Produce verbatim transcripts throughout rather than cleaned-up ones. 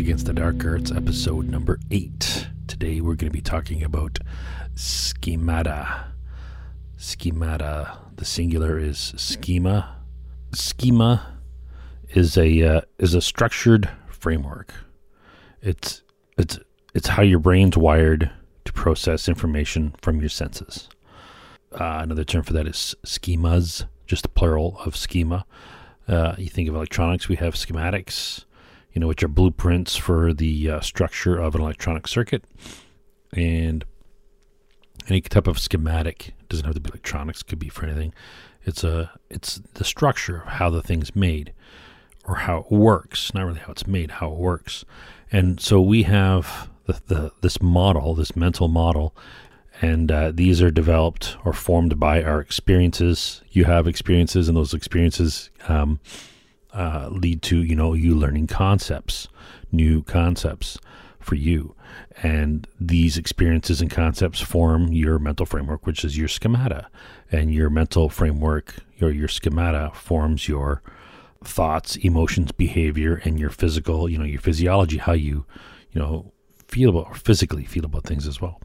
Against the Dark Arts, episode number eight. Today we're going to be talking about schemata. Schemata. The singular is schema. Schema is a uh, is a structured framework. It's it's it's how your brain's wired to process information from your senses. Uh, another term for that is schemas, just the plural of schema. Uh, you think of electronics, we have schematics, you know, which are blueprints for the uh, structure of an electronic circuit. And any type of schematic doesn't have to be electronics, could be for anything. It's a, it's the structure of how the thing's made or how it works, not really how it's made, how it works. And so we have the, the this model, this mental model, and uh, these are developed or formed by our experiences. You have experiences, and those experiences um, uh, lead to, you know, you learning concepts, new concepts for you. And these experiences and concepts form your mental framework, which is your schemata. And your mental framework, your, your schemata, forms your thoughts, emotions, behavior, and your physical, you know, your physiology, how you, you know, feel about, or physically feel about things as well.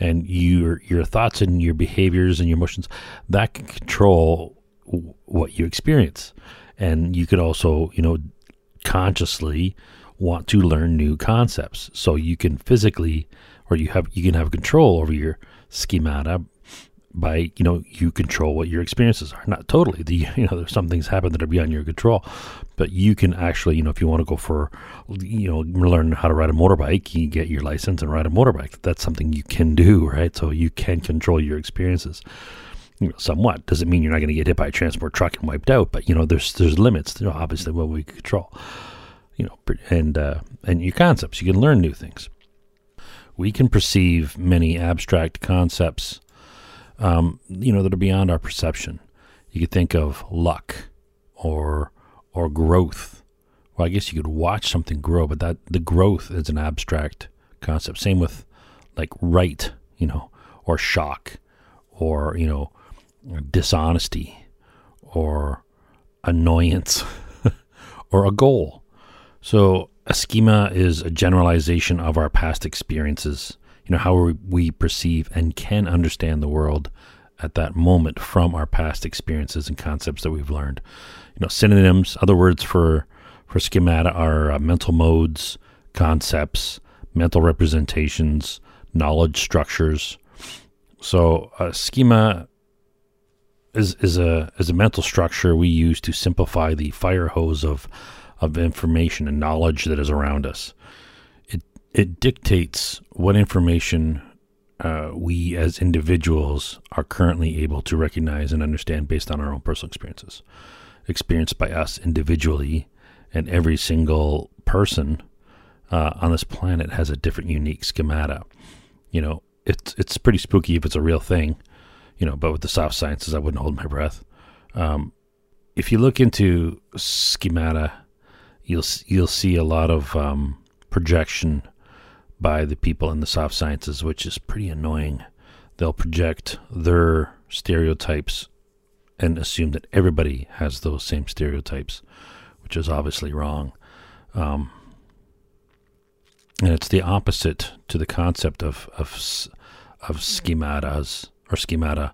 And your your thoughts and your behaviors and your emotions, that can control w- what you experience. And you could also, you know, consciously want to learn new concepts. So you can physically, or you have you can have control over your schemata by, you know, you control what your experiences are. Not totally. The, you know, there's some things happen that are beyond your control, but you can actually, you know, if you want to go for, you know, learn how to ride a motorbike, you get your license and ride a motorbike. That's something you can do, right? So you can control your experiences, you know, somewhat. Doesn't mean you're not going to get hit by a transport truck and wiped out, but, you know, there's there's limits, you know, obviously, what we control, you know, and uh, and your concepts. You can learn new things. We can perceive many abstract concepts Um, you know, that are beyond our perception. You could think of luck or or growth. Well, I guess you could watch something grow, but that the growth is an abstract concept. Same with like right, you know, or shock, or, you know, dishonesty, or annoyance, or a goal. So a schema is a generalization of our past experiences. You know, how we perceive and can understand the world at that moment from our past experiences and concepts that we've learned. You know, synonyms, other words for, for schemata are uh, mental modes, concepts, mental representations, knowledge structures. So a schema is, is a, is a mental structure we use to simplify the fire hose of, of information and knowledge that is around us. It dictates what information uh, we as individuals are currently able to recognize and understand based on our own personal experiences, experienced by us individually, and every single person uh, on this planet has a different, unique schemata. You know, it's it's pretty spooky if it's a real thing, you know, but with the soft sciences, I wouldn't hold my breath. Um, if you look into schemata, you'll, you'll see a lot of um, projection by the people in the soft sciences, which is pretty annoying. They'll project their stereotypes and assume that everybody has those same stereotypes, which is obviously wrong. Um, and it's the opposite to the concept of of, of schematas or schemata.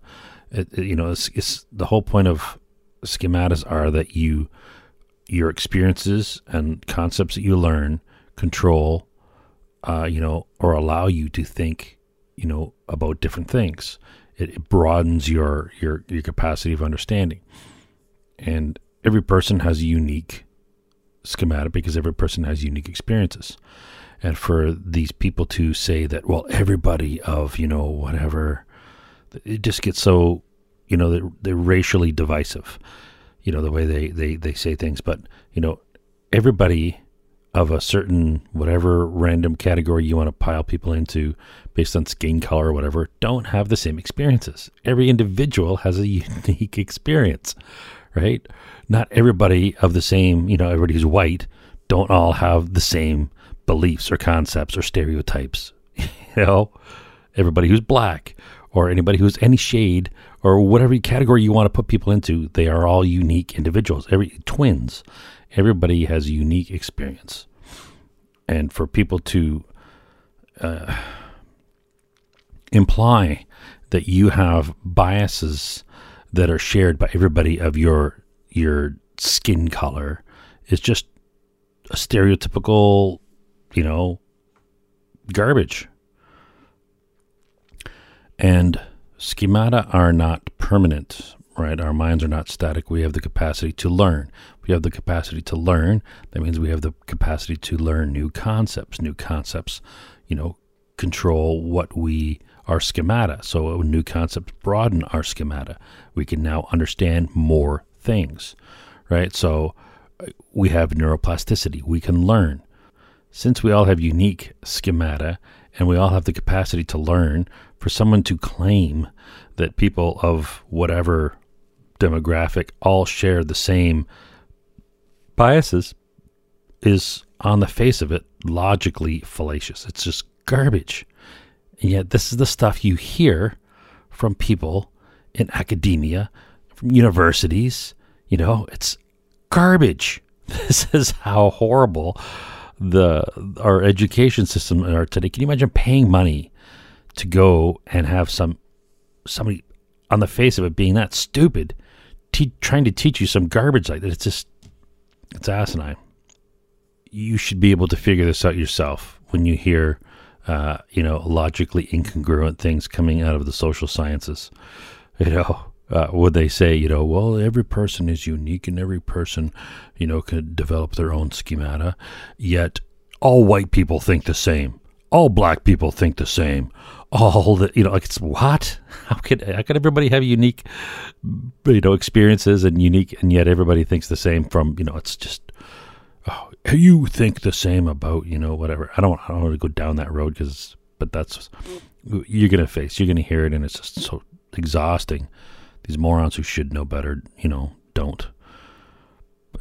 It, it, you know, it's, it's the whole point of schematas are that you your experiences and concepts that you learn control, Uh, you know, or allow you to think, you know, about different things. It, it broadens your, your, your capacity of understanding. And every person has a unique schemata because every person has unique experiences. And for these people to say that, well, everybody of, you know, whatever, it just gets so, you know, they're, they're racially divisive, you know, the way they, they, they say things. But, you know, everybody of a certain, whatever random category you want to pile people into based on skin color or whatever, don't have the same experiences. Every individual has a unique experience, right? Not everybody of the same, you know, everybody who's white, don't all have the same beliefs or concepts or stereotypes. You know, everybody who's black or anybody who's any shade or whatever category you want to put people into, they are all unique individuals, every twins. Everybody has a unique experience. and for people to uh, imply that you have biases that are shared by everybody of your your skin color is just a stereotypical, you know, garbage. And schemata are not permanent, right? Our minds are not static. We have the capacity to learn. We have the capacity to learn. That means we have the capacity to learn new concepts. New concepts, you know, control what we are schemata. So new concepts broaden our schemata. We can now understand more things, right? So we have neuroplasticity. We can learn. Since we all have unique schemata and we all have the capacity to learn, for someone to claim that people of whatever demographic all share the same biases is, on the face of it, logically fallacious. It's just garbage. And yet this is the stuff you hear from people in academia, from universities. You know, it's garbage. This is how horrible the our education system are today. Can you imagine paying money to go and have some somebody on the face of it being that stupid, te- trying to teach you some garbage like that? It's just, it's asinine. You should be able to figure this out yourself when you hear, uh, you know, logically incongruent things coming out of the social sciences. You know, uh, would they say, you know, well, every person is unique and every person, you know, could develop their own schemata, yet all white people think the same. All black people think the same. All the, you know, like, it's what? How could how could everybody have unique, you know, experiences and unique, and yet everybody thinks the same from, you know, it's just, oh, you think the same about, you know, whatever. I don't, I don't want to go down that road because, but that's, you're going to face, you're going to hear it, and it's just so exhausting. These morons who should know better, you know, don't.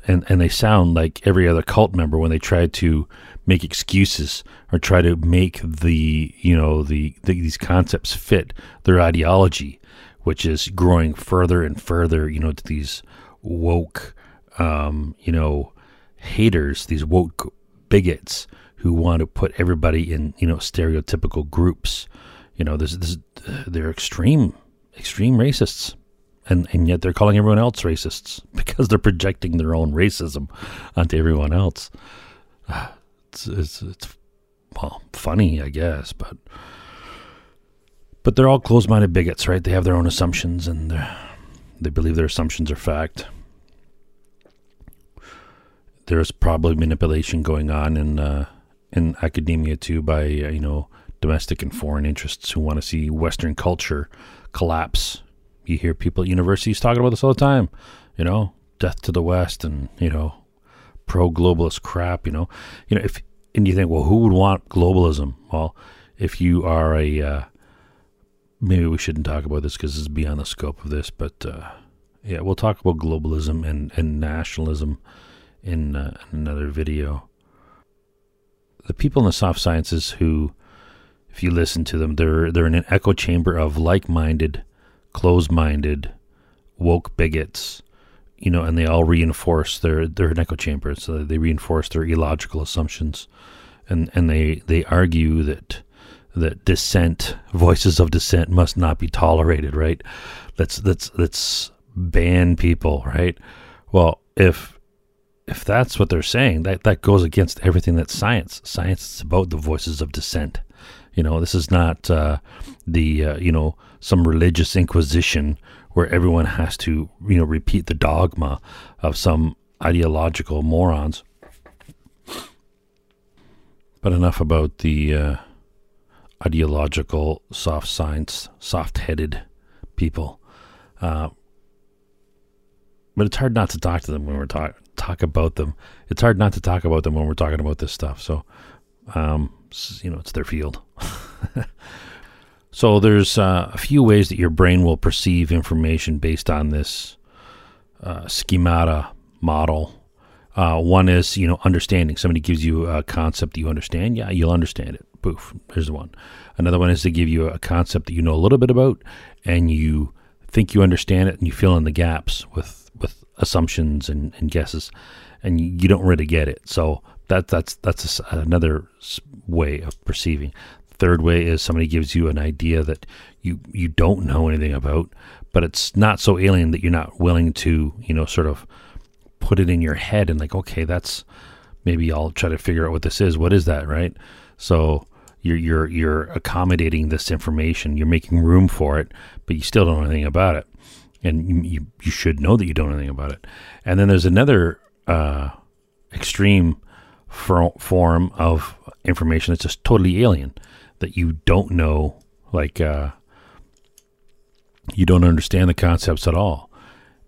And and they sound like every other cult member when they try to make excuses or try to make the, you know, the, the these concepts fit their ideology, which is growing further and further, you know, to these woke, um, you know, haters, these woke bigots who want to put everybody in, you know, stereotypical groups. You know, there's, there's, they're extreme, extreme racists. And and yet they're calling everyone else racists because they're projecting their own racism onto everyone else. It's, it's, it's well, funny, I guess, but but they're all closed-minded bigots, right? They have their own assumptions, and they believe their assumptions are fact. There's probably manipulation going on in uh, in academia too by uh, you know, domestic and foreign interests who want to see Western culture collapse. You hear people at universities talking about this all the time, you know, death to the West and, you know, pro-globalist crap, you know, you know, if, and you think, well, who would want globalism? Well, if you are a, uh, maybe we shouldn't talk about this because it's beyond the scope of this, but, uh, yeah, we'll talk about globalism and, and nationalism in, uh, in another video. The people in the soft sciences who, if you listen to them, they're, they're in an echo chamber of like-minded, closed-minded, woke bigots, you know, and they all reinforce their, their echo chamber. So they reinforce their illogical assumptions, and, and they, they argue that that dissent, voices of dissent, must not be tolerated, right? Let's let's let's ban people, right? Well, if if that's what they're saying, that, that goes against everything that's science. Science is about the voices of dissent. You know, this is not uh, the, uh, you know, some religious inquisition where everyone has to, you know, repeat the dogma of some ideological morons. But enough about the uh, ideological, soft science, soft-headed people. Uh, but it's hard not to talk to them when we're talk talk about them. It's hard not to talk about them when we're talking about this stuff. So, um, you know, it's their field. So there's uh, a few ways that your brain will perceive information based on this uh, schemata model. Uh, one is, you know, understanding. Somebody gives you a concept that you understand. Yeah, you'll understand it. Poof, there's one. Another one is they give you a concept that you know a little bit about, and you think you understand it, and you fill in the gaps with, with assumptions and, and guesses, and you don't really get it. So That that's that's another way of perceiving. Third way is somebody gives you an idea that you you don't know anything about, but it's not so alien that you're not willing to, you know, sort of put it in your head and like, okay, that's maybe I'll try to figure out what this is. What is that, right? So you're you're you're accommodating this information. You're making room for it, but you still don't know anything about it, and you you should know that you don't know anything about it. And then there's another uh, extreme form of information that's just totally alien, that you don't know, like uh, you don't understand the concepts at all,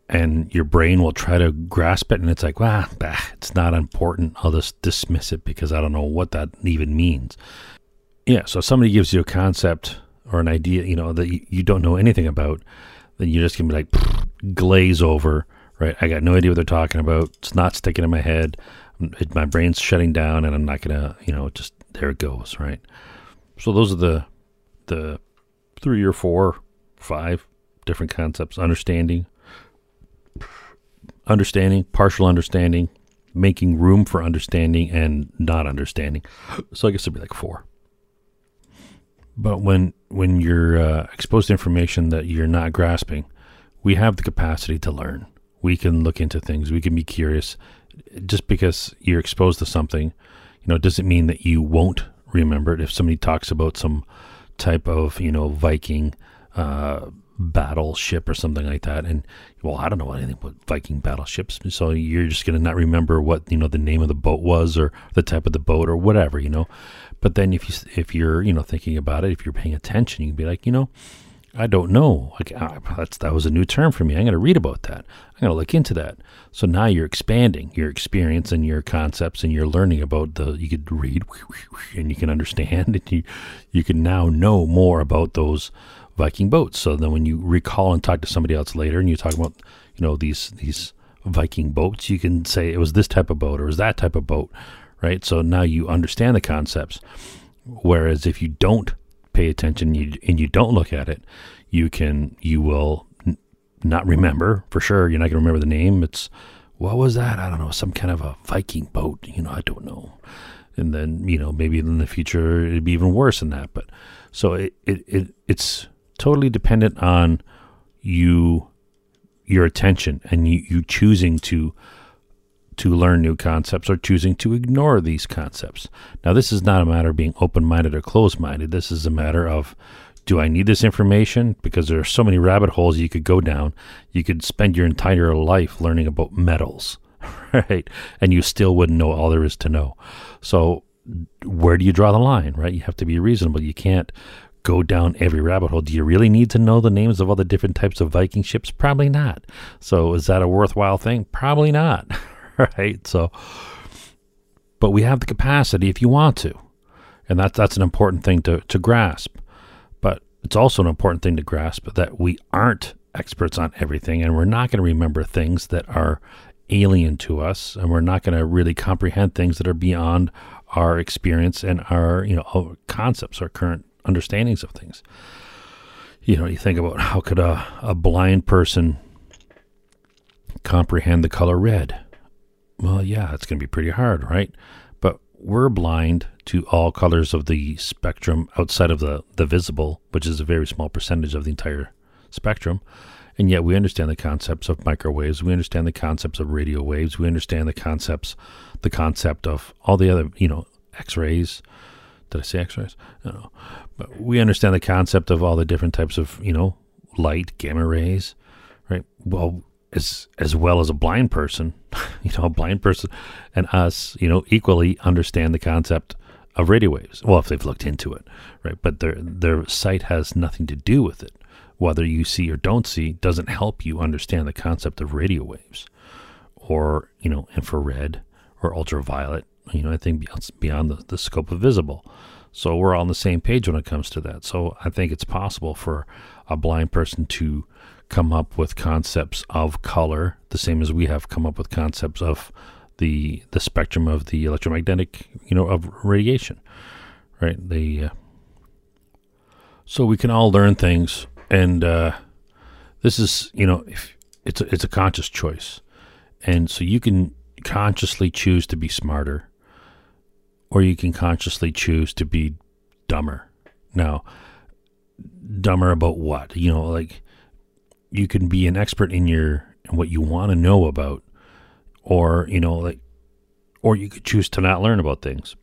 and your brain will try to grasp it, and it's like, well, bah, it's not important. I'll just dismiss it because I don't know what that even means. Yeah, so if somebody gives you a concept or an idea, you know, that you, you don't know anything about, then you're just gonna be like, pff, glaze over, right? I got no idea what they're talking about. It's not sticking in my head. It, my brain's shutting down, and I'm not gonna, you know, just there it goes, right? So those are the the three or four, five different concepts: understanding, understanding, partial understanding, making room for understanding, and not understanding. So I guess it'd be like four. But when when you're uh, exposed to information that you're not grasping, we have the capacity to learn. We can look into things. We can be curious. Just because you're exposed to something, you know, doesn't mean that you won't remember it. If somebody talks about some type of, you know, Viking uh, battleship or something like that, and, well, I don't know anything about Viking battleships, so you're just going to not remember what, you know, the name of the boat was or the type of the boat or whatever, you know. But then if, you, if you're, you know, thinking about it, if you're paying attention, you can be like, you know, I don't know. Like, ah, that's, that was a new term for me. I'm going to read about that. I'm going to look into that. So now you're expanding your experience and your concepts, and you're learning about the, you could read and you can understand, and you, you can now know more about those Viking boats. So then when you recall and talk to somebody else later and you talk about, you know, these, these Viking boats, you can say it was this type of boat or it was that type of boat, right? So now you understand the concepts. Whereas if you don't pay attention you, and you don't look at it, you can, you will n- not remember for sure. You're not going to remember the name. It's, what was that? I don't know. Some kind of a Viking boat, you know, I don't know. And then, you know, maybe in the future it'd be even worse than that. But so it, it, it it's totally dependent on you, your attention, and you, you choosing to, to learn new concepts or choosing to ignore these concepts. Now, this is not a matter of being open-minded or closed-minded. This is a matter of, do I need this information? Because there are so many rabbit holes you could go down. You could spend your entire life learning about metals, right? And you still wouldn't know all there is to know. So where do you draw the line, right? You have to be reasonable. You can't go down every rabbit hole. Do you really need to know the names of all the different types of Viking ships? Probably not. So is that a worthwhile thing? Probably not. Right. So, but we have the capacity if you want to, and that's, that's an important thing to, to grasp, but it's also an important thing to grasp that we aren't experts on everything, and we're not going to remember things that are alien to us. And we're not going to really comprehend things that are beyond our experience and our, you know, our concepts, our current understandings of things. You know, you think about how could a, a blind person comprehend the color red? Well, yeah, it's going to be pretty hard, right? But we're blind to all colors of the spectrum outside of the, the visible, which is a very small percentage of the entire spectrum. And yet we understand the concepts of microwaves. We understand the concepts of radio waves. We understand the concepts, the concept of all the other, you know, X-rays. Did I say X-rays? I don't know. But we understand the concept of all the different types of, you know, light, gamma rays, right? Well, as as well as a blind person, you know, a blind person and us, you know, equally understand the concept of radio waves. Well, if they've looked into it, right? But their their sight has nothing to do with it. Whether you see or don't see doesn't help you understand the concept of radio waves or, you know, infrared or ultraviolet, you know, I think beyond, beyond the, the scope of visible. So we're all on the same page when it comes to that. So I think it's possible for a blind person to come up with concepts of color, the same as we have come up with concepts of the the spectrum of the electromagnetic, you know, of radiation, right? The uh, so we can all learn things, and uh, this is, you know, if it's a, it's a conscious choice, and so you can consciously choose to be smarter, or you can consciously choose to be dumber. Now, dumber about what? You know, like, you can be an expert in your, in what you want to know about, or, you know, like, or you could choose to not learn about things.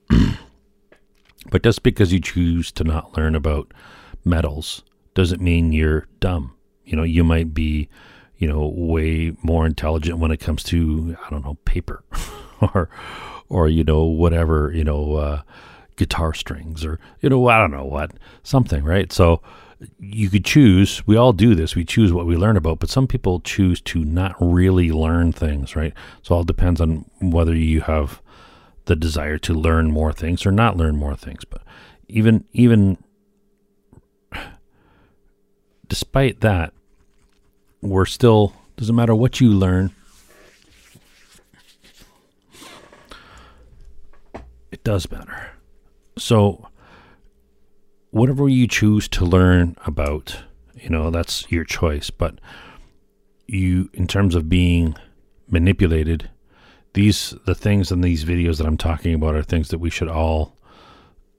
But just because you choose to not learn about metals doesn't mean you're dumb. You know, you might be, you know, way more intelligent when it comes to, I don't know, paper or, or, you know, whatever, you know, uh, guitar strings or, you know, I don't know what, something, right? So you could choose, we all do this, we choose what we learn about, but some people choose to not really learn things, right? So it all depends on whether you have the desire to learn more things or not learn more things. But even, even despite that, we're still, doesn't matter what you learn, it does matter. So whatever you choose to learn about, you know, that's your choice. But you, in terms of being manipulated, these, the things in these videos that I'm talking about are things that we should all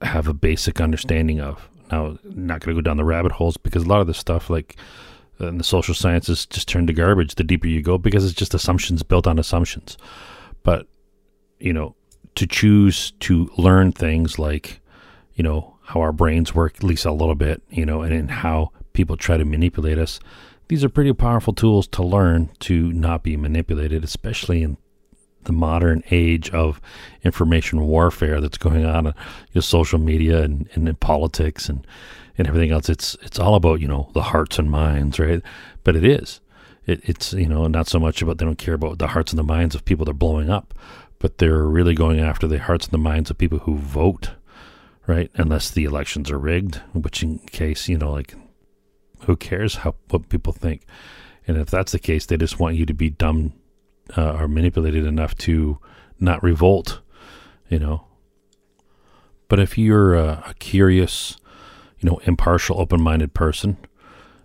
have a basic understanding of. Now, I'm not going to go down the rabbit holes, because a lot of this stuff, like, and the social sciences just turn to garbage the deeper you go, because it's just assumptions built on assumptions. But, you know, to choose to learn things like, you know, how our brains work, at least a little bit, you know, and, and how people try to manipulate us. These are pretty powerful tools to learn to not be manipulated, especially in the modern age of information warfare that's going on in, you know, social media and, and in politics and, and everything else. It's, it's all about, you know, the hearts and minds, right? But it is, it, it's, you know, not so much about, they don't care about the hearts and the minds of people they're blowing up, but they're really going after the hearts and the minds of people who vote, right? Unless the elections are rigged, which in case, you know, like, who cares how, what people think? And if that's the case, they just want you to be dumb uh, or manipulated enough to not revolt, you know? But if you're uh, a curious, you know, impartial, open-minded person,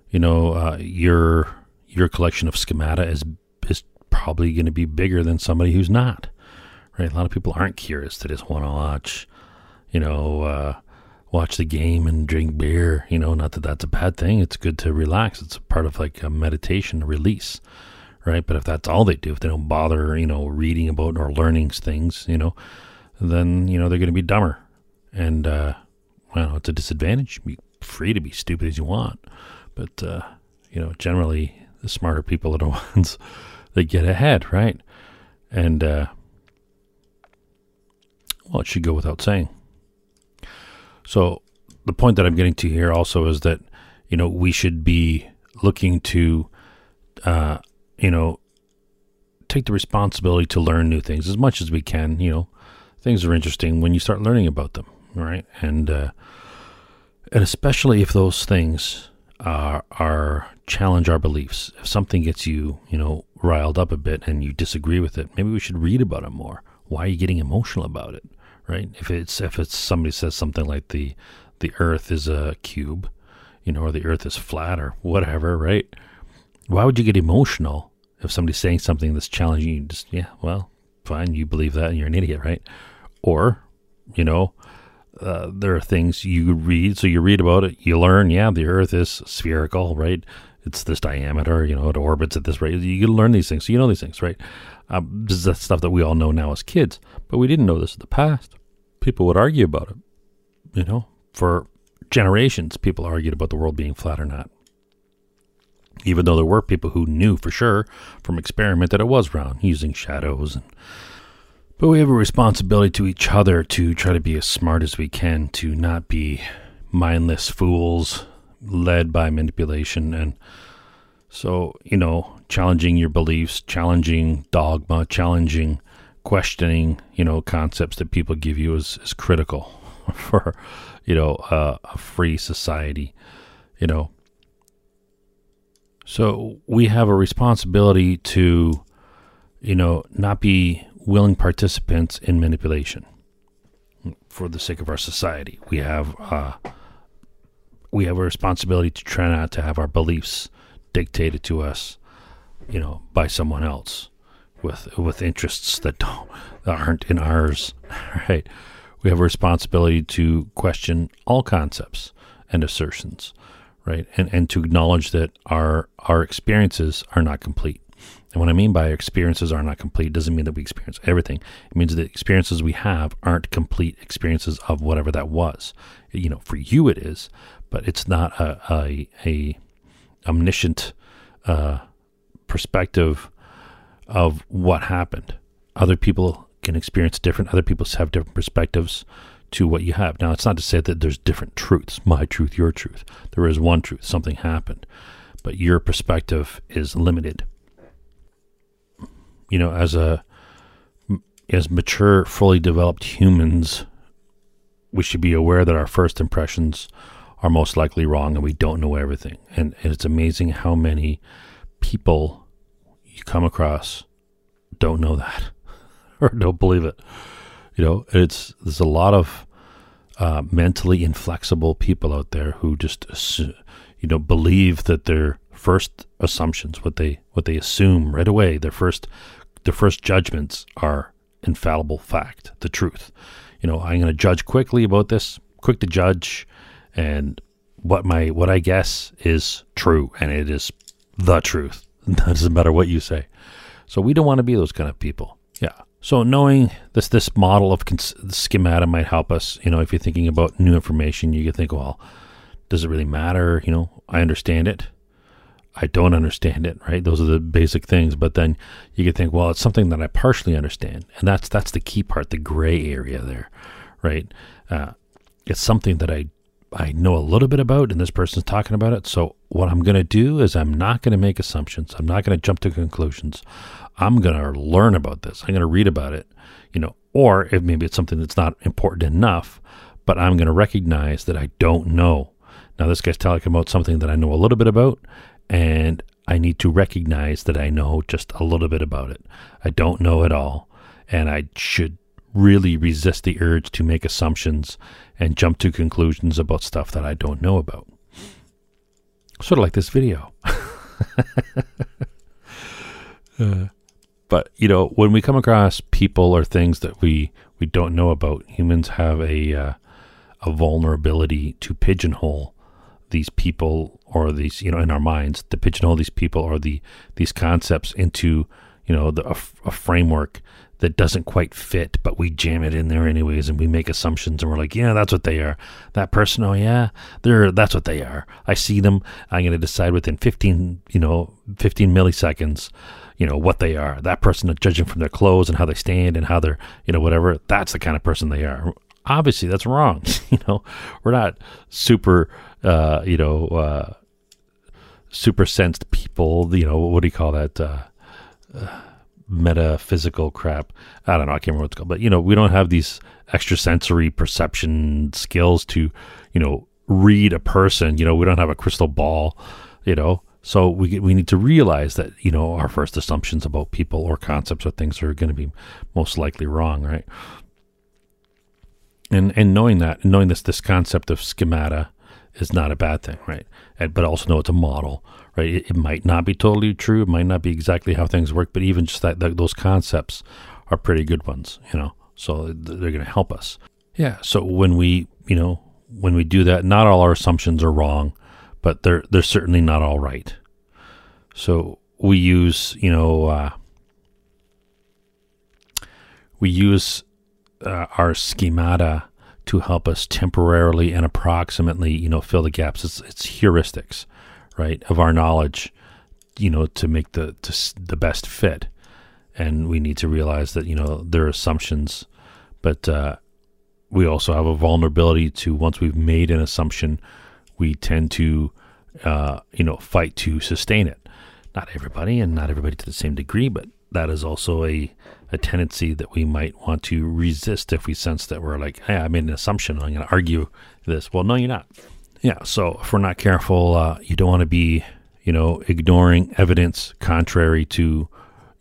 you know, uh, your, your collection of schemata is, is probably going to be bigger than somebody who's not, right? A lot of people aren't curious. They just want to watch, you know, uh, watch the game and drink beer, you know, not that that's a bad thing. It's good to relax. It's part of like a meditation, a release, right? But if that's all they do, if they don't bother, you know, reading about or learning things, you know, then, you know, they're going to be dumber. And, uh, well, it's a disadvantage. You're free to be stupid as you want. But, uh, you know, generally the smarter people are the ones that get ahead, right? And, uh, well, it should go without saying. So the point that I'm getting to here also is that, you know, we should be looking to, uh, you know, take the responsibility to learn new things as much as we can. You know, things are interesting when you start learning about them. Right. And, uh, and especially if those things are, are challenge our beliefs, if something gets you, you know, riled up a bit and you disagree with it, maybe we should read about it more. Why are you getting emotional about it? Right. If it's, if it's somebody says something like the, the earth is a cube, you know, or the earth is flat or whatever, right? Why would you get emotional if somebody's saying something that's challenging you? Just, yeah, well, fine. You believe that and you're an idiot. Right. Or, you know, Uh, there are things you read, so you read about it, you learn, yeah, the earth is spherical, right? It's this diameter, you know, it orbits at this rate. You can learn these things, so you know these things, right? Um, this is the stuff that we all know now as kids, but we didn't know this in the past. People would argue about it, you know, for generations, people argued about the world being flat or not. Even though there were people who knew for sure from experiment that it was round, using shadows and, but we have a responsibility to each other to try to be as smart as we can, to not be mindless fools led by manipulation. And so, you know, challenging your beliefs, challenging dogma, challenging, questioning, you know, concepts that people give you is, is critical for, you know, uh, a free society, you know. So we have a responsibility to, you know, not be willing participants in manipulation for the sake of our society. We have, uh, we have a responsibility to try not to have our beliefs dictated to us, you know, by someone else with, with interests that don't, that aren't in ours. Right. We have a responsibility to question all concepts and assertions, right? And and to acknowledge that our our experiences are not complete. And what I mean by experiences are not complete doesn't mean that we experience everything. It means that experiences we have aren't complete experiences of whatever that was. You know, for you it is, but it's not a a, a omniscient uh, perspective of what happened. Other people can experience different. Other people have different perspectives to what you have. Now, it's not to say that there's different truths, my truth, your truth. There is one truth, something happened, but your perspective is limited. You know, as a, as mature, fully developed humans, we should be aware that our first impressions are most likely wrong and we don't know everything. And, and it's amazing how many people you come across don't know that or don't believe it. You know, it's, there's a lot of uh, mentally inflexible people out there who just, assume, you know, believe that their first assumptions, what they, what they assume right away, their first, their first judgments are infallible fact, the truth. You know, I'm going to judge quickly about this, quick to judge. And what my, what I guess is true. And it is the truth. It doesn't matter what you say. So we don't want to be those kind of people. Yeah. So knowing this this model of cons- schemata might help us. You know, if you're thinking about new information, you can think, well, does it really matter? You know, I understand it. I don't understand it, right? Those are the basic things. But then you could think, well, it's something that I partially understand. And that's that's the key part, the gray area there, right? Uh, it's something that I, I know a little bit about and this person's talking about it. So what I'm going to do is I'm not going to make assumptions. I'm not going to jump to conclusions. I'm going to learn about this. I'm going to read about it, you know, or if maybe it's something that's not important enough, but I'm going to recognize that I don't know. Now, this guy's talking about something that I know a little bit about, and I need to recognize that I know just a little bit about it. I don't know it all, and I should really resist the urge to make assumptions and jump to conclusions about stuff that I don't know about. Sort of like this video. uh. But, you know, when we come across people or things that we, we don't know about, humans have a uh, a vulnerability to pigeonhole these people or these, you know, in our minds, to pigeonhole these people or the these concepts into, you know, the, a, a framework that doesn't quite fit, but we jam it in there anyways, and we make assumptions, and we're like, yeah, that's what they are. That person, oh, yeah, they're that's what they are. I see them. I'm going to decide within fifteen, you know, fifteen milliseconds, you know, what they are. That person, judging from their clothes and how they stand and how they're, you know, whatever, that's the kind of person they are. Obviously, that's wrong. You know, we're not super, uh, you know, uh, super sensed people, you know, what do you call that? Uh, uh, metaphysical crap. I don't know. I can't remember what it's called, but you know, we don't have these extrasensory perception skills to, you know, read a person, you know, we don't have a crystal ball, you know, so we we need to realize that, you know, our first assumptions about people or concepts or things are going to be most likely wrong, right? And and knowing that, knowing this, this concept of schemata is not a bad thing, right? And, but also know it's a model, right? It, it might not be totally true. It might not be exactly how things work, but even just that, that those concepts are pretty good ones, you know? So they're going to help us. Yeah. So when we, you know, when we do that, not all our assumptions are wrong, but they're, they're certainly not all right. So we use, you know, uh, we use uh, our schemata to help us temporarily and approximately, you know, fill the gaps. It's, it's heuristics, right, of our knowledge, you know, to make the to, the best fit. And we need to realize that, you know, they're assumptions, but uh, we also have a vulnerability to, once we've made an assumption, we tend to, uh, you know, fight to sustain it. Not everybody, and not everybody to the same degree, but that is also a, a tendency that we might want to resist if we sense that we're like, hey, I made an assumption, I'm going to argue this. Well, no, you're not. Yeah, so if we're not careful, uh, you don't want to be, you know, ignoring evidence contrary to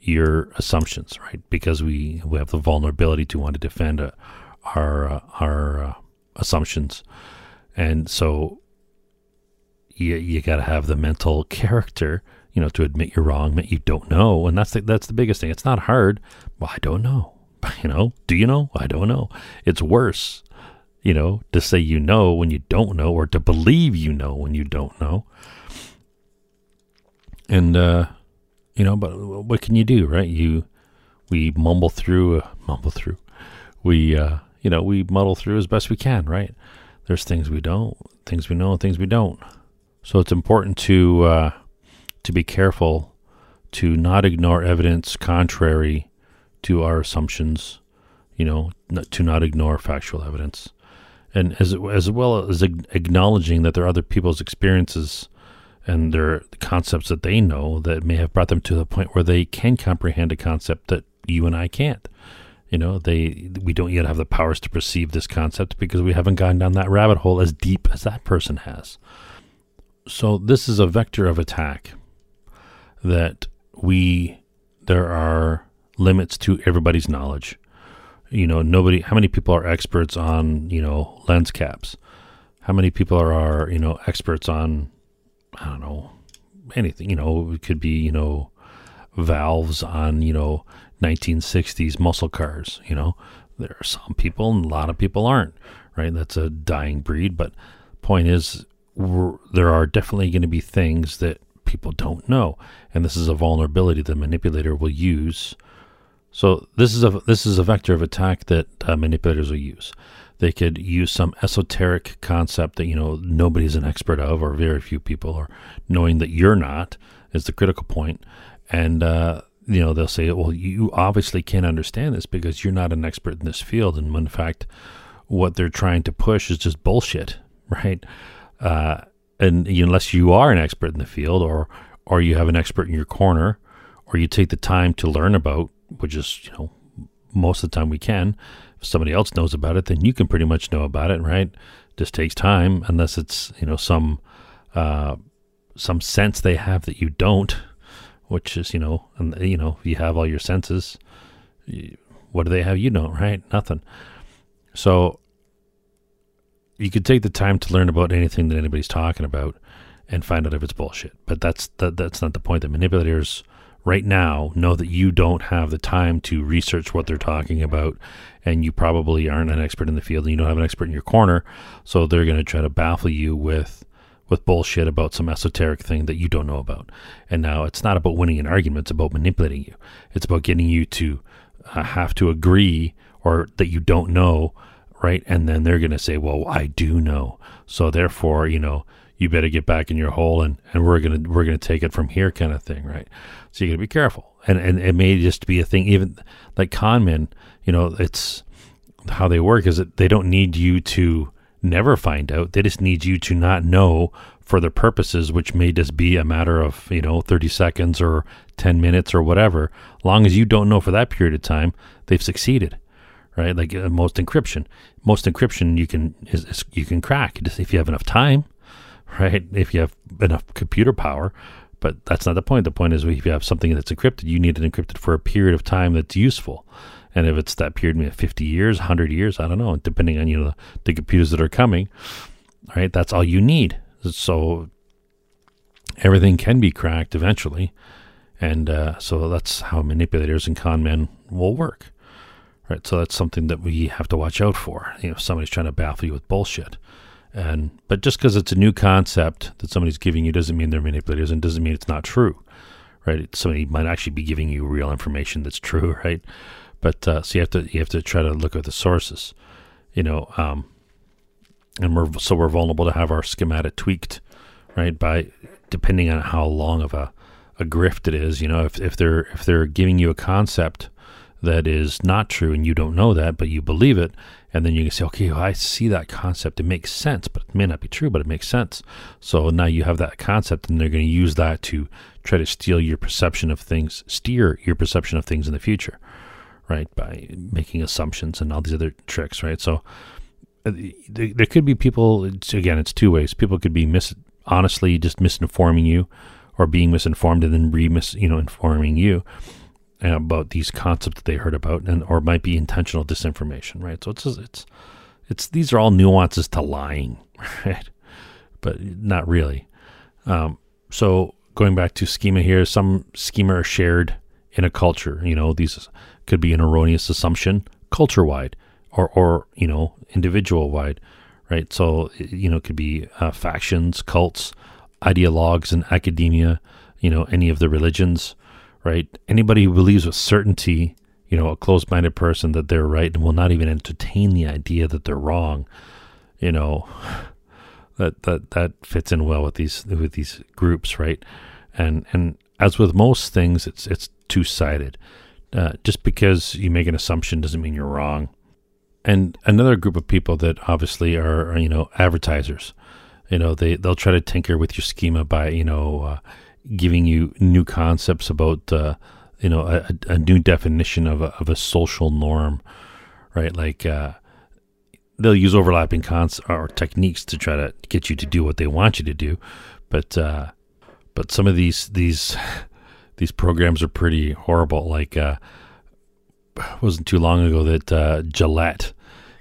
your assumptions, right? Because we, we have the vulnerability to want to defend uh, our uh, our uh, assumptions, and so. You, you got to have the mental character, you know, to admit you're wrong, that you don't know. And that's the, that's the biggest thing. It's not hard. Well, I don't know. you know, do you know? I don't know. It's worse, you know, to say you know when you don't know, or to believe you know when you don't know. And, uh, you know, but what can you do, right? You, we mumble through, uh, mumble through. We, uh, you know, we muddle through as best we can, right? There's things we don't, things we know, and things we don't. So it's important to, uh, to be careful to not ignore evidence contrary to our assumptions, you know, not, to not ignore factual evidence. And as, as well as acknowledging that there are other people's experiences and their concepts that they know that may have brought them to the point where they can comprehend a concept that you and I can't. You know, they we don't yet have the powers to perceive this concept because we haven't gone down that rabbit hole as deep as that person has. So this is a vector of attack that we, there are limits to everybody's knowledge. You know, nobody, how many people are experts on, you know, lens caps? How many people are, are you know, experts on, I don't know, anything, you know, it could be, you know, valves on, you know, nineteen sixties muscle cars. You know, there are some people and a lot of people aren't, right? That's a dying breed. But point is, we're, there are definitely going to be things that people don't know, and this is a vulnerability the manipulator will use. So this is a this is a vector of attack that uh, manipulators will use. They could use some esoteric concept that, you know, nobody's an expert of, or very few people, or knowing that you're not is the critical point. And uh, you know, they'll say, well, you obviously can't understand this because you're not an expert in this field. And when in fact, what they're trying to push is just bullshit, right? Uh, and unless you are an expert in the field, or, or you have an expert in your corner, or you take the time to learn about, which is, you know, most of the time we can, if somebody else knows about it, then you can pretty much know about it, right? Just takes time, unless it's, you know, some, uh, some sense they have that you don't, which is, you know, and you know, you have all your senses. What do they have? You don't, right? Nothing. So you could take the time to learn about anything that anybody's talking about and find out if it's bullshit. But that's, that, that's not the point. The manipulators right now know that you don't have the time to research what they're talking about, and you probably aren't an expert in the field, and you don't have an expert in your corner. So they're going to try to baffle you with with bullshit about some esoteric thing that you don't know about. And now it's not about winning an argument. It's about manipulating you. It's about getting you to uh, have to agree, or that you don't know, right? And then they're going to say, well, I do know. So therefore, you know, you better get back in your hole, and, and we're going to, we're going to take it from here, kind of thing. Right? So you got to be careful. And, and it may just be a thing, even like con men, you know, it's how they work is that they don't need you to never find out. They just need you to not know for their purposes, which may just be a matter of, you know, thirty seconds or ten minutes or whatever. Long as you don't know for that period of time, they've succeeded, right? Like uh, most encryption, most encryption you can, is, is, you can crack just if you have enough time, right? If you have enough computer power. But that's not the point. The point is, if you have something that's encrypted, you need it encrypted for a period of time that's useful. And if it's that period, maybe fifty years, one hundred years, I don't know, depending on, you know, the, the computers that are coming, right? That's all you need. So everything can be cracked eventually. And uh, so that's how manipulators and con men will work, right? So that's something that we have to watch out for. You know, if somebody's trying to baffle you with bullshit. And but just because it's a new concept that somebody's giving you doesn't mean they're manipulators, and doesn't mean it's not true, right? Somebody might actually be giving you real information that's true, right? But uh, so you have to you have to try to look at the sources, you know, um, and we're so we're vulnerable to have our schema tweaked, right? By depending on how long of a, a grift it is, you know, if if they're if they're giving you a concept that is not true and you don't know that, but you believe it. And then you can say, okay, well, I see that concept. It makes sense, but it may not be true, but it makes sense. So now you have that concept, and they're going to use that to try to steal your perception of things, steer your perception of things in the future, right? By making assumptions and all these other tricks, right? So there could be people, it's, again, it's two ways. People could be mis- honestly just misinforming you, or being misinformed and then re-mis- you know, informing you about these concepts that they heard about, and or might be intentional disinformation, right? So it's it's it's these are all nuances to lying, right? But not really. Um, so going back to schema here, some schema are shared in a culture. You know, these could be an erroneous assumption culture-wide or, or you know, individual-wide, right? So, you know, it could be uh, factions, cults, ideologues in academia, you know, any of the religions, right? Anybody who believes with certainty, you know, a closed-minded person that they're right and will not even entertain the idea that they're wrong, you know, that that, that fits in well with these with these groups, right? And and as with most things, it's it's two-sided. Uh, just because you make an assumption doesn't mean you're wrong. And another group of people that obviously are, are you know, advertisers. You know, they, they'll try to tinker with your schema by, you know, uh, giving you new concepts about, uh, you know, a, a new definition of a, of a social norm, right? Like uh, they'll use overlapping concepts or techniques to try to get you to do what they want you to do. But uh, but some of these these... These programs are pretty horrible. Like, uh, it wasn't too long ago that uh, Gillette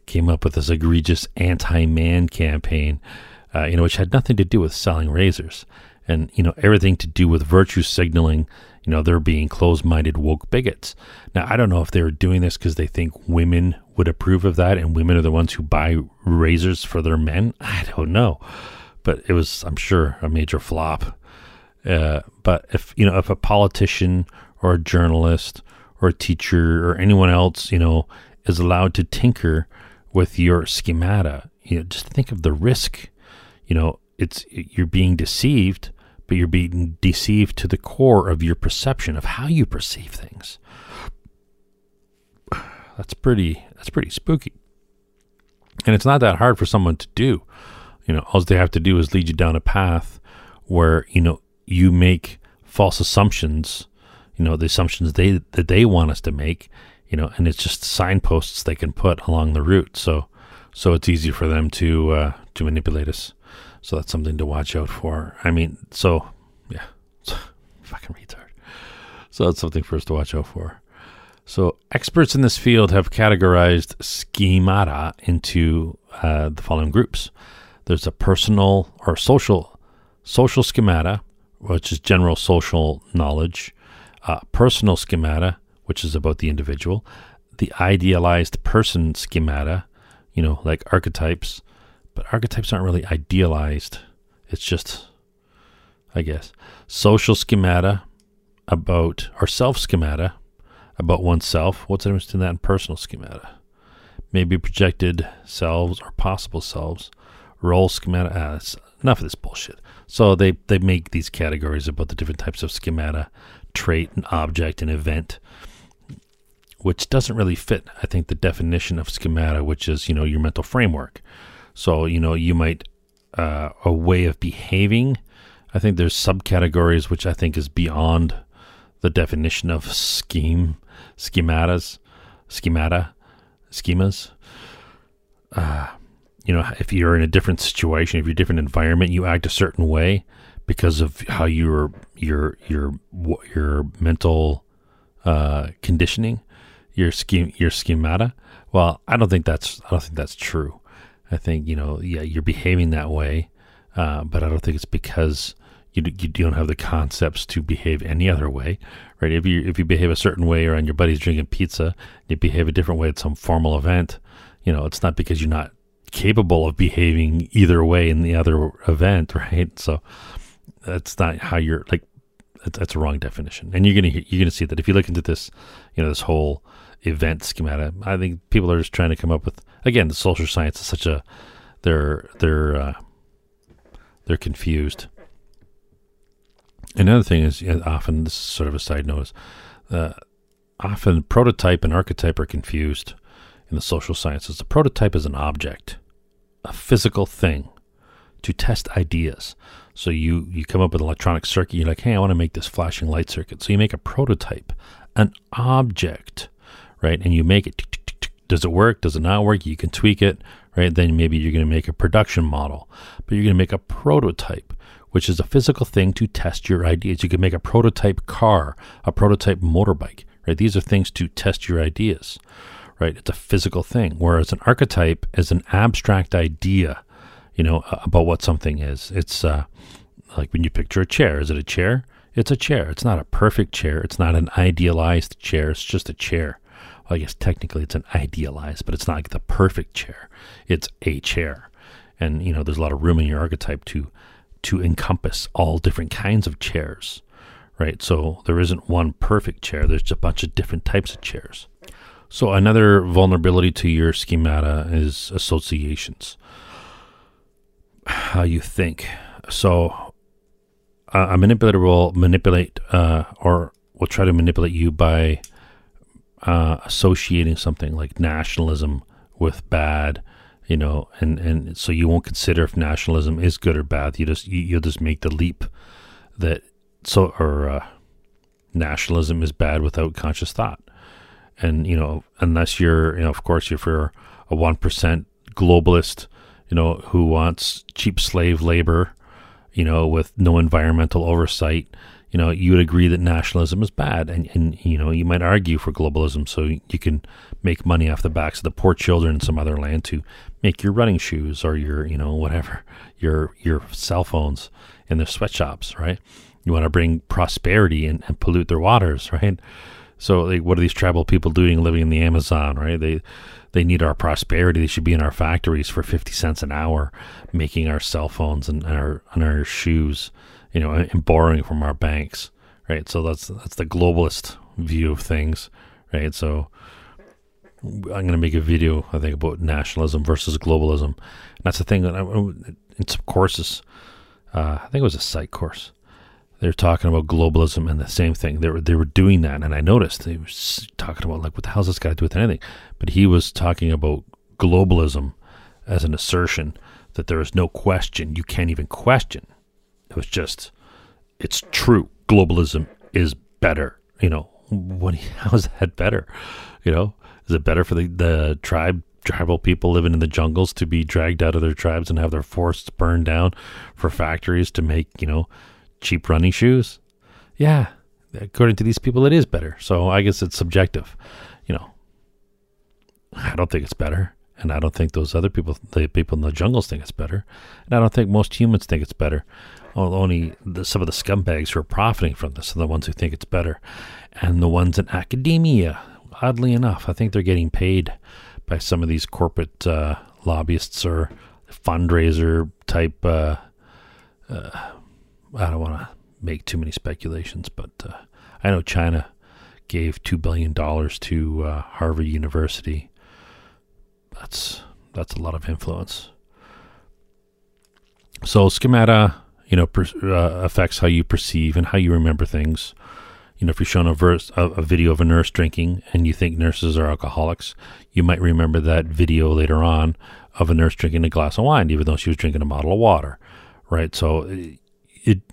came up with this egregious anti-man campaign, uh, you know, which had nothing to do with selling razors and, you know, everything to do with virtue signaling, you know, they're being closed-minded woke bigots. Now, I don't know if they were doing this because they think women would approve of that and women are the ones who buy razors for their men. I don't know. But it was, I'm sure, a major flop. Uh, but if, you know, if a politician or a journalist or a teacher or anyone else, you know, is allowed to tinker with your schemata, you know, just think of the risk, you know, it's, you're being deceived, but you're being deceived to the core of your perception of how you perceive things. That's pretty, that's pretty spooky. And it's not that hard for someone to do, you know, all they have to do is lead you down a path where, you know, you make false assumptions, you know, the assumptions they that they want us to make, you know, and it's just signposts they can put along the route. So, so it's easy for them to uh, to manipulate us. So that's something to watch out for. I mean, so yeah, fucking retard. So that's something for us to watch out for. So experts in this field have categorized schemata into uh, the following groups. There's a personal or social social schemata, which is general social knowledge, uh, personal schemata, which is about the individual, the idealized person schemata, you know, like archetypes, but archetypes aren't really idealized. It's just, I guess, social schemata about, or self schemata about oneself. What's the difference between that and personal schemata? Maybe projected selves or possible selves, role schemata. Ah, that's enough of this bullshit. So they, they make these categories about the different types of schemata, trait, and object, and event, which doesn't really fit, I think, the definition of schemata, which is, you know, your mental framework. So, you know, you might, uh, a way of behaving. I think there's subcategories, which I think is beyond the definition of scheme, schematas, schemata, schemas. Uh You know, if you're in a different situation, if you're in a different environment, you act a certain way because of how your your your your mental uh, conditioning, your scheme, your schemata. Well, I don't think that's I don't think that's true. I think, you know, yeah, you're behaving that way, uh, but I don't think it's because you you don't have the concepts to behave any other way, right? If you if you behave a certain way around your buddies drinking pizza, you behave a different way at some formal event. You know, it's not because you're not capable of behaving either way in the other event, right? So that's not how you're, like, that's a wrong definition. And you're gonna you're gonna see that if you look into this, you know, this whole event schemata. I think people are just trying to come up with, again, the social science is such a they're they're uh, they're confused. Another thing is, often, this is sort of a side note, is uh, often prototype and archetype are confused. In the social sciences, the prototype is an object, a physical thing to test ideas. So you, you come up with an electronic circuit. You're like, hey, I want to make this flashing light circuit. So you make a prototype, an object, right? And you make it. Does it work? Does it not work? You can tweak it, right? Then maybe you're going to make a production model, but you're going to make a prototype, which is a physical thing to test your ideas. You can make a prototype car, a prototype motorbike, right? These are things to test your ideas. Right, it's a physical thing, whereas an archetype is an abstract idea, you know, about what something is. It's uh, like when you picture a chair. Is it a chair? It's a chair. It's not a perfect chair. It's not an idealized chair. It's just a chair. I guess technically it's an idealized, but it's not like the perfect chair. It's a chair. And, you know, there's a lot of room in your archetype to to encompass all different kinds of chairs, right? So there isn't one perfect chair. There's a bunch of different types of chairs. So another vulnerability to your schemata is associations, how you think. So uh, a manipulator will manipulate uh, or will try to manipulate you by uh, associating something like nationalism with bad, you know, and, and so you won't consider if nationalism is good or bad. You just, you, you'll just make the leap that so, or uh, nationalism is bad without conscious thought. And, you know, unless you're, you know, of course, if you're a one percent globalist, you know, who wants cheap slave labor, you know, with no environmental oversight, you know, you would agree that nationalism is bad. And, and, you know, you might argue for globalism so you can make money off the backs of the poor children in some other land to make your running shoes or your, you know, whatever, your your cell phones in their sweatshops, right? You want to bring prosperity and, and pollute their waters, right? So like, what are these tribal people doing living in the Amazon, right? They they need our prosperity. They should be in our factories for fifty cents an hour, making our cell phones and, and our and our shoes, you know, and borrowing from our banks, right? So that's that's the globalist view of things, right? So I'm going to make a video, I think, about nationalism versus globalism. And that's the thing that I, in some courses, uh, I think it was a psych course, they're talking about globalism and the same thing. They were, they were doing that, and I noticed they were talking about, like, what the hell does this got to do with anything? But he was talking about globalism as an assertion that there is no question. You can't even question. It was just, it's true. Globalism is better. You know, what? How is that better? You know, is it better for the, the tribe, tribal people living in the jungles to be dragged out of their tribes and have their forests burned down for factories to make, you know, cheap running shoes? Yeah, according to these people, it is better. So I guess it's subjective. You know, I don't think it's better. And I don't think those other people, the people in the jungles, think it's better. And I don't think most humans think it's better. Only the, some of the scumbags who are profiting from this are the ones who think it's better. And the ones in academia, oddly enough, I think they're getting paid by some of these corporate uh, lobbyists or fundraiser type. Uh, uh, I don't want to make too many speculations, but uh, I know China gave two billion dollars to uh, Harvard University. That's that's a lot of influence. So schemata, you know, per, uh, affects how you perceive and how you remember things. You know, if you're shown a, verse, a, a video of a nurse drinking and you think nurses are alcoholics, you might remember that video later on of a nurse drinking a glass of wine, even though she was drinking a bottle of water, right? So it,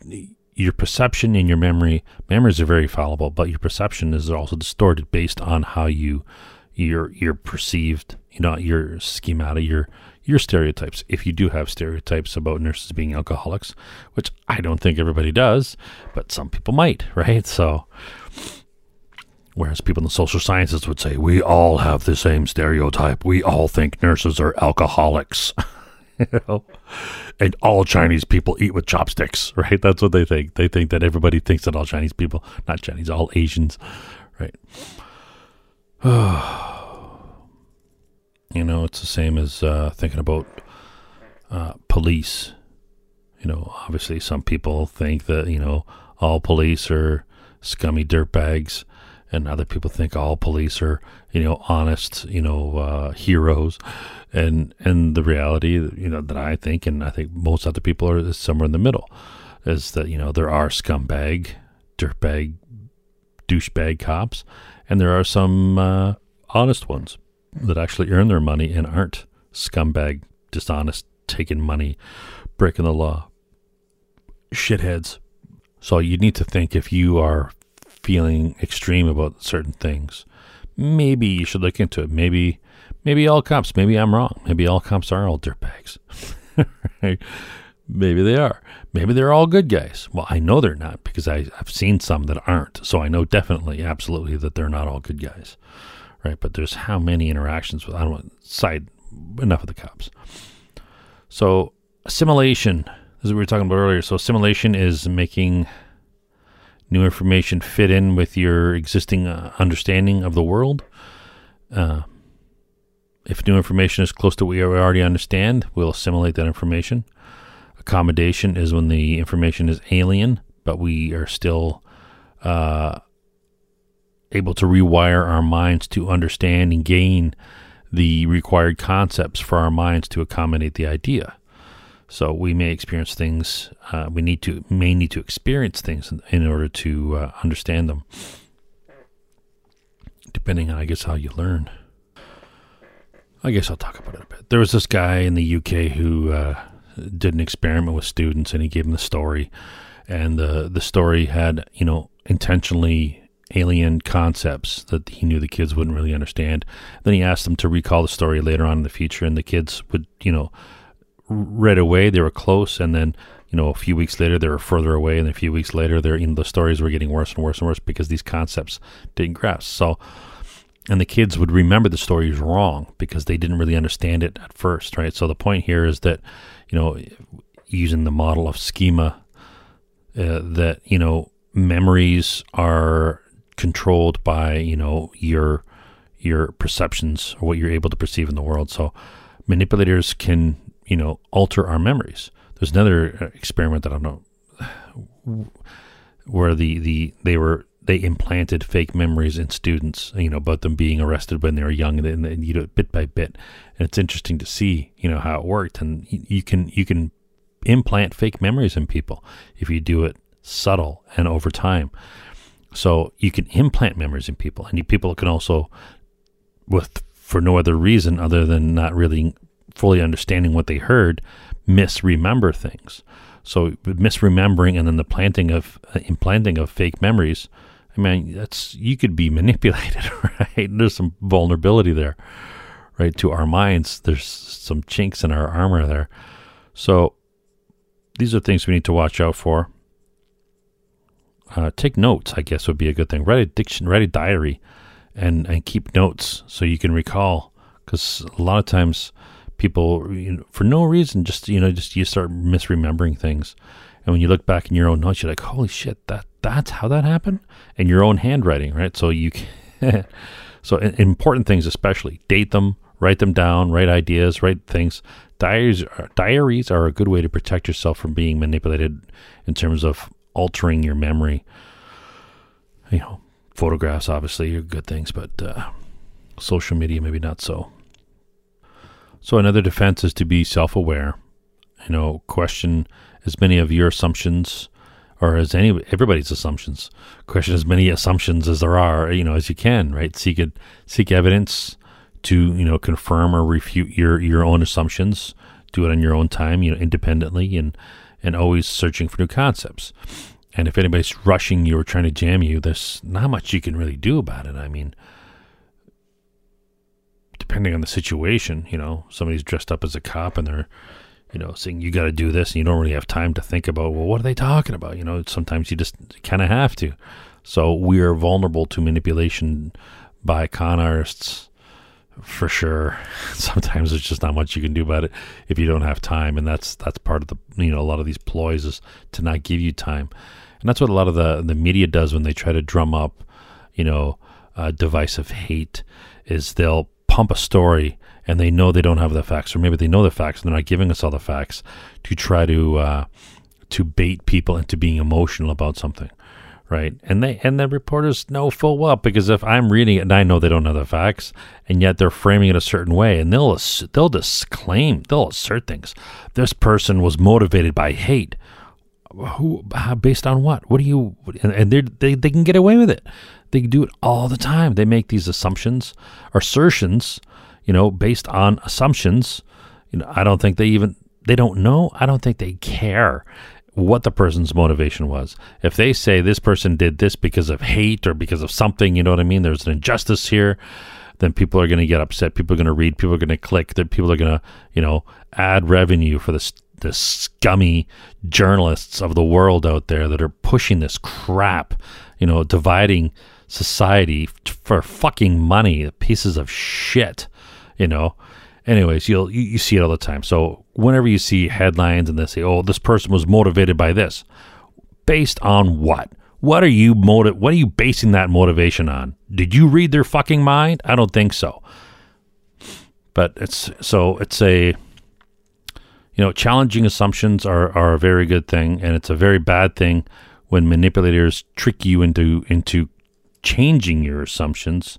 it, your perception and your memory, memories are very fallible, but your perception is also distorted based on how you Your your perceived, you know, your schemata, your your stereotypes. If you do have stereotypes about nurses being alcoholics, which I don't think everybody does, but some people might, right? So, whereas people in the social sciences would say we all have the same stereotype, we all think nurses are alcoholics, you know, and all Chinese people eat with chopsticks, right? That's what they think. They think that everybody thinks that all Chinese people, not Chinese, all Asians, right? You know, it's the same as uh, thinking about uh, police. You know, obviously some people think that, you know, all police are scummy dirtbags, and other people think all police are, you know, honest, you know, uh, heroes. And and the reality, you know, that I think, and I think most other people are somewhere in the middle, is that, you know, there are scumbag, dirtbag, douchebag cops, and there are some uh, honest ones that actually earn their money and aren't scumbag, dishonest, taking money, breaking the law, shitheads. So you need to think, if you are feeling extreme about certain things, maybe you should look into it. Maybe, maybe all cops, maybe I'm wrong. Maybe all cops are all dirtbags. Right? Maybe they are. Maybe they're all good guys. Well, I know they're not, because I, I've seen some that aren't. So I know definitely, absolutely, that they're not all good guys, right? But there's how many interactions with, I don't want to side, enough of the cops. So assimilation, as we were talking about earlier. So assimilation is making new information fit in with your existing uh, understanding of the world. Uh, if new information is close to what we already understand, we'll assimilate that information. Accommodation is when the information is alien, but we are still uh, able to rewire our minds to understand and gain the required concepts for our minds to accommodate the idea. So we may experience things, uh, we need to may need to experience things in, in order to uh, understand them, depending on, I guess, how you learn. I guess I'll talk about it a bit. There was this guy in the U K who uh, did an experiment with students, and he gave them the story. And the, the story had, you know, intentionally alien concepts that he knew the kids wouldn't really understand. Then he asked them to recall the story later on in the future, and the kids would, you know, right away they were close, and then, you know, a few weeks later they were further away, and a few weeks later they're, you know, the stories were getting worse and worse and worse because these concepts didn't grasp. So, and the kids would remember the stories wrong because they didn't really understand it at first, right? So the point here is that, you know, using the model of schema, uh, that, you know, memories are controlled by, you know, your your perceptions or what you're able to perceive in the world. So manipulators can, you know, alter our memories. There's another experiment that I don't know where the, the they were they implanted fake memories in students, you know, about them being arrested when they were young, and then, you know, bit by bit. And it's interesting to see, you know, how it worked. And you can you can implant fake memories in people if you do it subtle and over time. So you can implant memories in people, and people can also, with for no other reason other than not really fully understanding what they heard, misremember things. So misremembering and then the planting of uh, implanting of fake memories. I mean, that's you could be manipulated, right? There's some vulnerability there, right? To our minds, there's some chinks in our armor there. So these are things we need to watch out for. Uh, take notes, I guess, would be a good thing. Write a diction, write a diary, and, and keep notes so you can recall. Because a lot of times people, you know, for no reason, just you know, just you start misremembering things. And when you look back in your own notes, you're like, "Holy shit, that that's how that happened." And your own handwriting, right? So you, can, so important things, especially date them, write them down, write ideas, write things. Diaries, diaries are a good way to protect yourself from being manipulated in terms of altering your memory. You know, photographs obviously are good things, but uh, social media maybe not so. So another defense is to be self-aware. You know, question as many of your assumptions, or as any everybody's assumptions. Question as many assumptions as there are, you know, as you can, right? Seek it, seek evidence to, you know, confirm or refute your your own assumptions. Do it on your own time, you know, independently, and. And always searching for new concepts. And if anybody's rushing you or trying to jam you, there's not much you can really do about it. I mean, depending on the situation, you know, somebody's dressed up as a cop and they're, you know, saying you got to do this, and you don't really have time to think about, well, what are they talking about? You know, sometimes you just kind of have to. So we are vulnerable to manipulation by con artists, for sure. Sometimes there's just not much you can do about it if you don't have time, and that's that's part of the, you know, a lot of these ploys is to not give you time. And that's what a lot of the the media does when they try to drum up, you know, uh, divisive hate, is they'll pump a story and they know they don't have the facts, or maybe they know the facts and they're not giving us all the facts, to try to uh, to bait people into being emotional about something. Right, and they and the reporters know full well, because if I'm reading it and I know they don't know the facts, and yet they're framing it a certain way, and they'll they'll disclaim, they'll assert things. This person was motivated by hate. Who? How, based on what? What do you? And, and they they they can get away with it. They do it all the time. They make these assumptions, assertions, you know, based on assumptions. You know, I don't think they even they don't know. I don't think they care what the person's motivation was. If they say this person did this because of hate or because of something, you know what I mean? There's an injustice here. Then people are going to get upset. People are going to read. People are going to click. That people are going to, you know, add revenue for the the scummy journalists of the world out there that are pushing this crap, you know, dividing society for fucking money, pieces of shit, you know. Anyways, you'll, you you see it all the time. So whenever you see headlines and they say, oh, this person was motivated by this, based on what? What are you motiv- What are you basing that motivation on? Did you read their fucking mind? I don't think so. But it's so it's a, you know, challenging assumptions are, are a very good thing, and it's a very bad thing when manipulators trick you into into changing your assumptions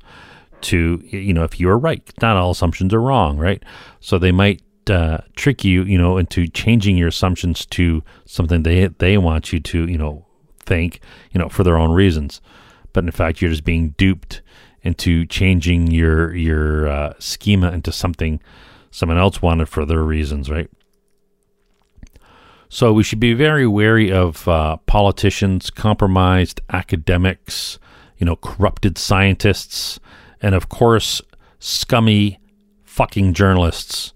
to, you know, if you're right. Not all assumptions are wrong, right? So they might uh, trick you, you know, into changing your assumptions to something they they want you to, you know, think, you know, for their own reasons. But in fact, you're just being duped into changing your your uh, schema into something someone else wanted for their reasons, right? So we should be very wary of uh, politicians, compromised academics, you know, corrupted scientists, and of course, scummy fucking journalists.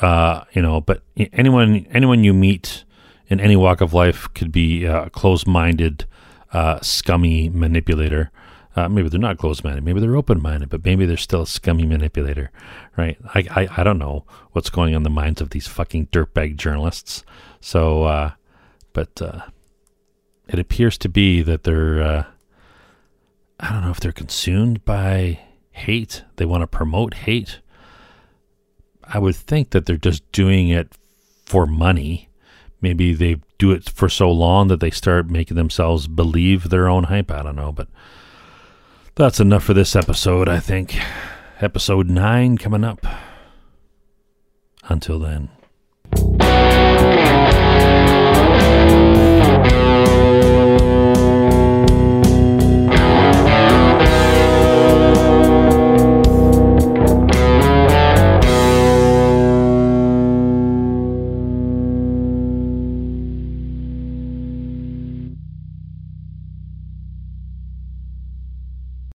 Uh, you know, but anyone anyone you meet in any walk of life could be a uh, closed-minded, uh, scummy manipulator. Uh, maybe they're not closed-minded. Maybe they're open-minded, but maybe they're still a scummy manipulator, right? I I, I don't know what's going on in the minds of these fucking dirtbag journalists. So, uh, but uh, it appears to be that they're, uh, I don't know if they're consumed by hate. They want to promote hate. I would think that they're just doing it for money. Maybe they do it for so long that they start making themselves believe their own hype. I don't know, but that's enough for this episode, I think. Episode nine coming up. Until then.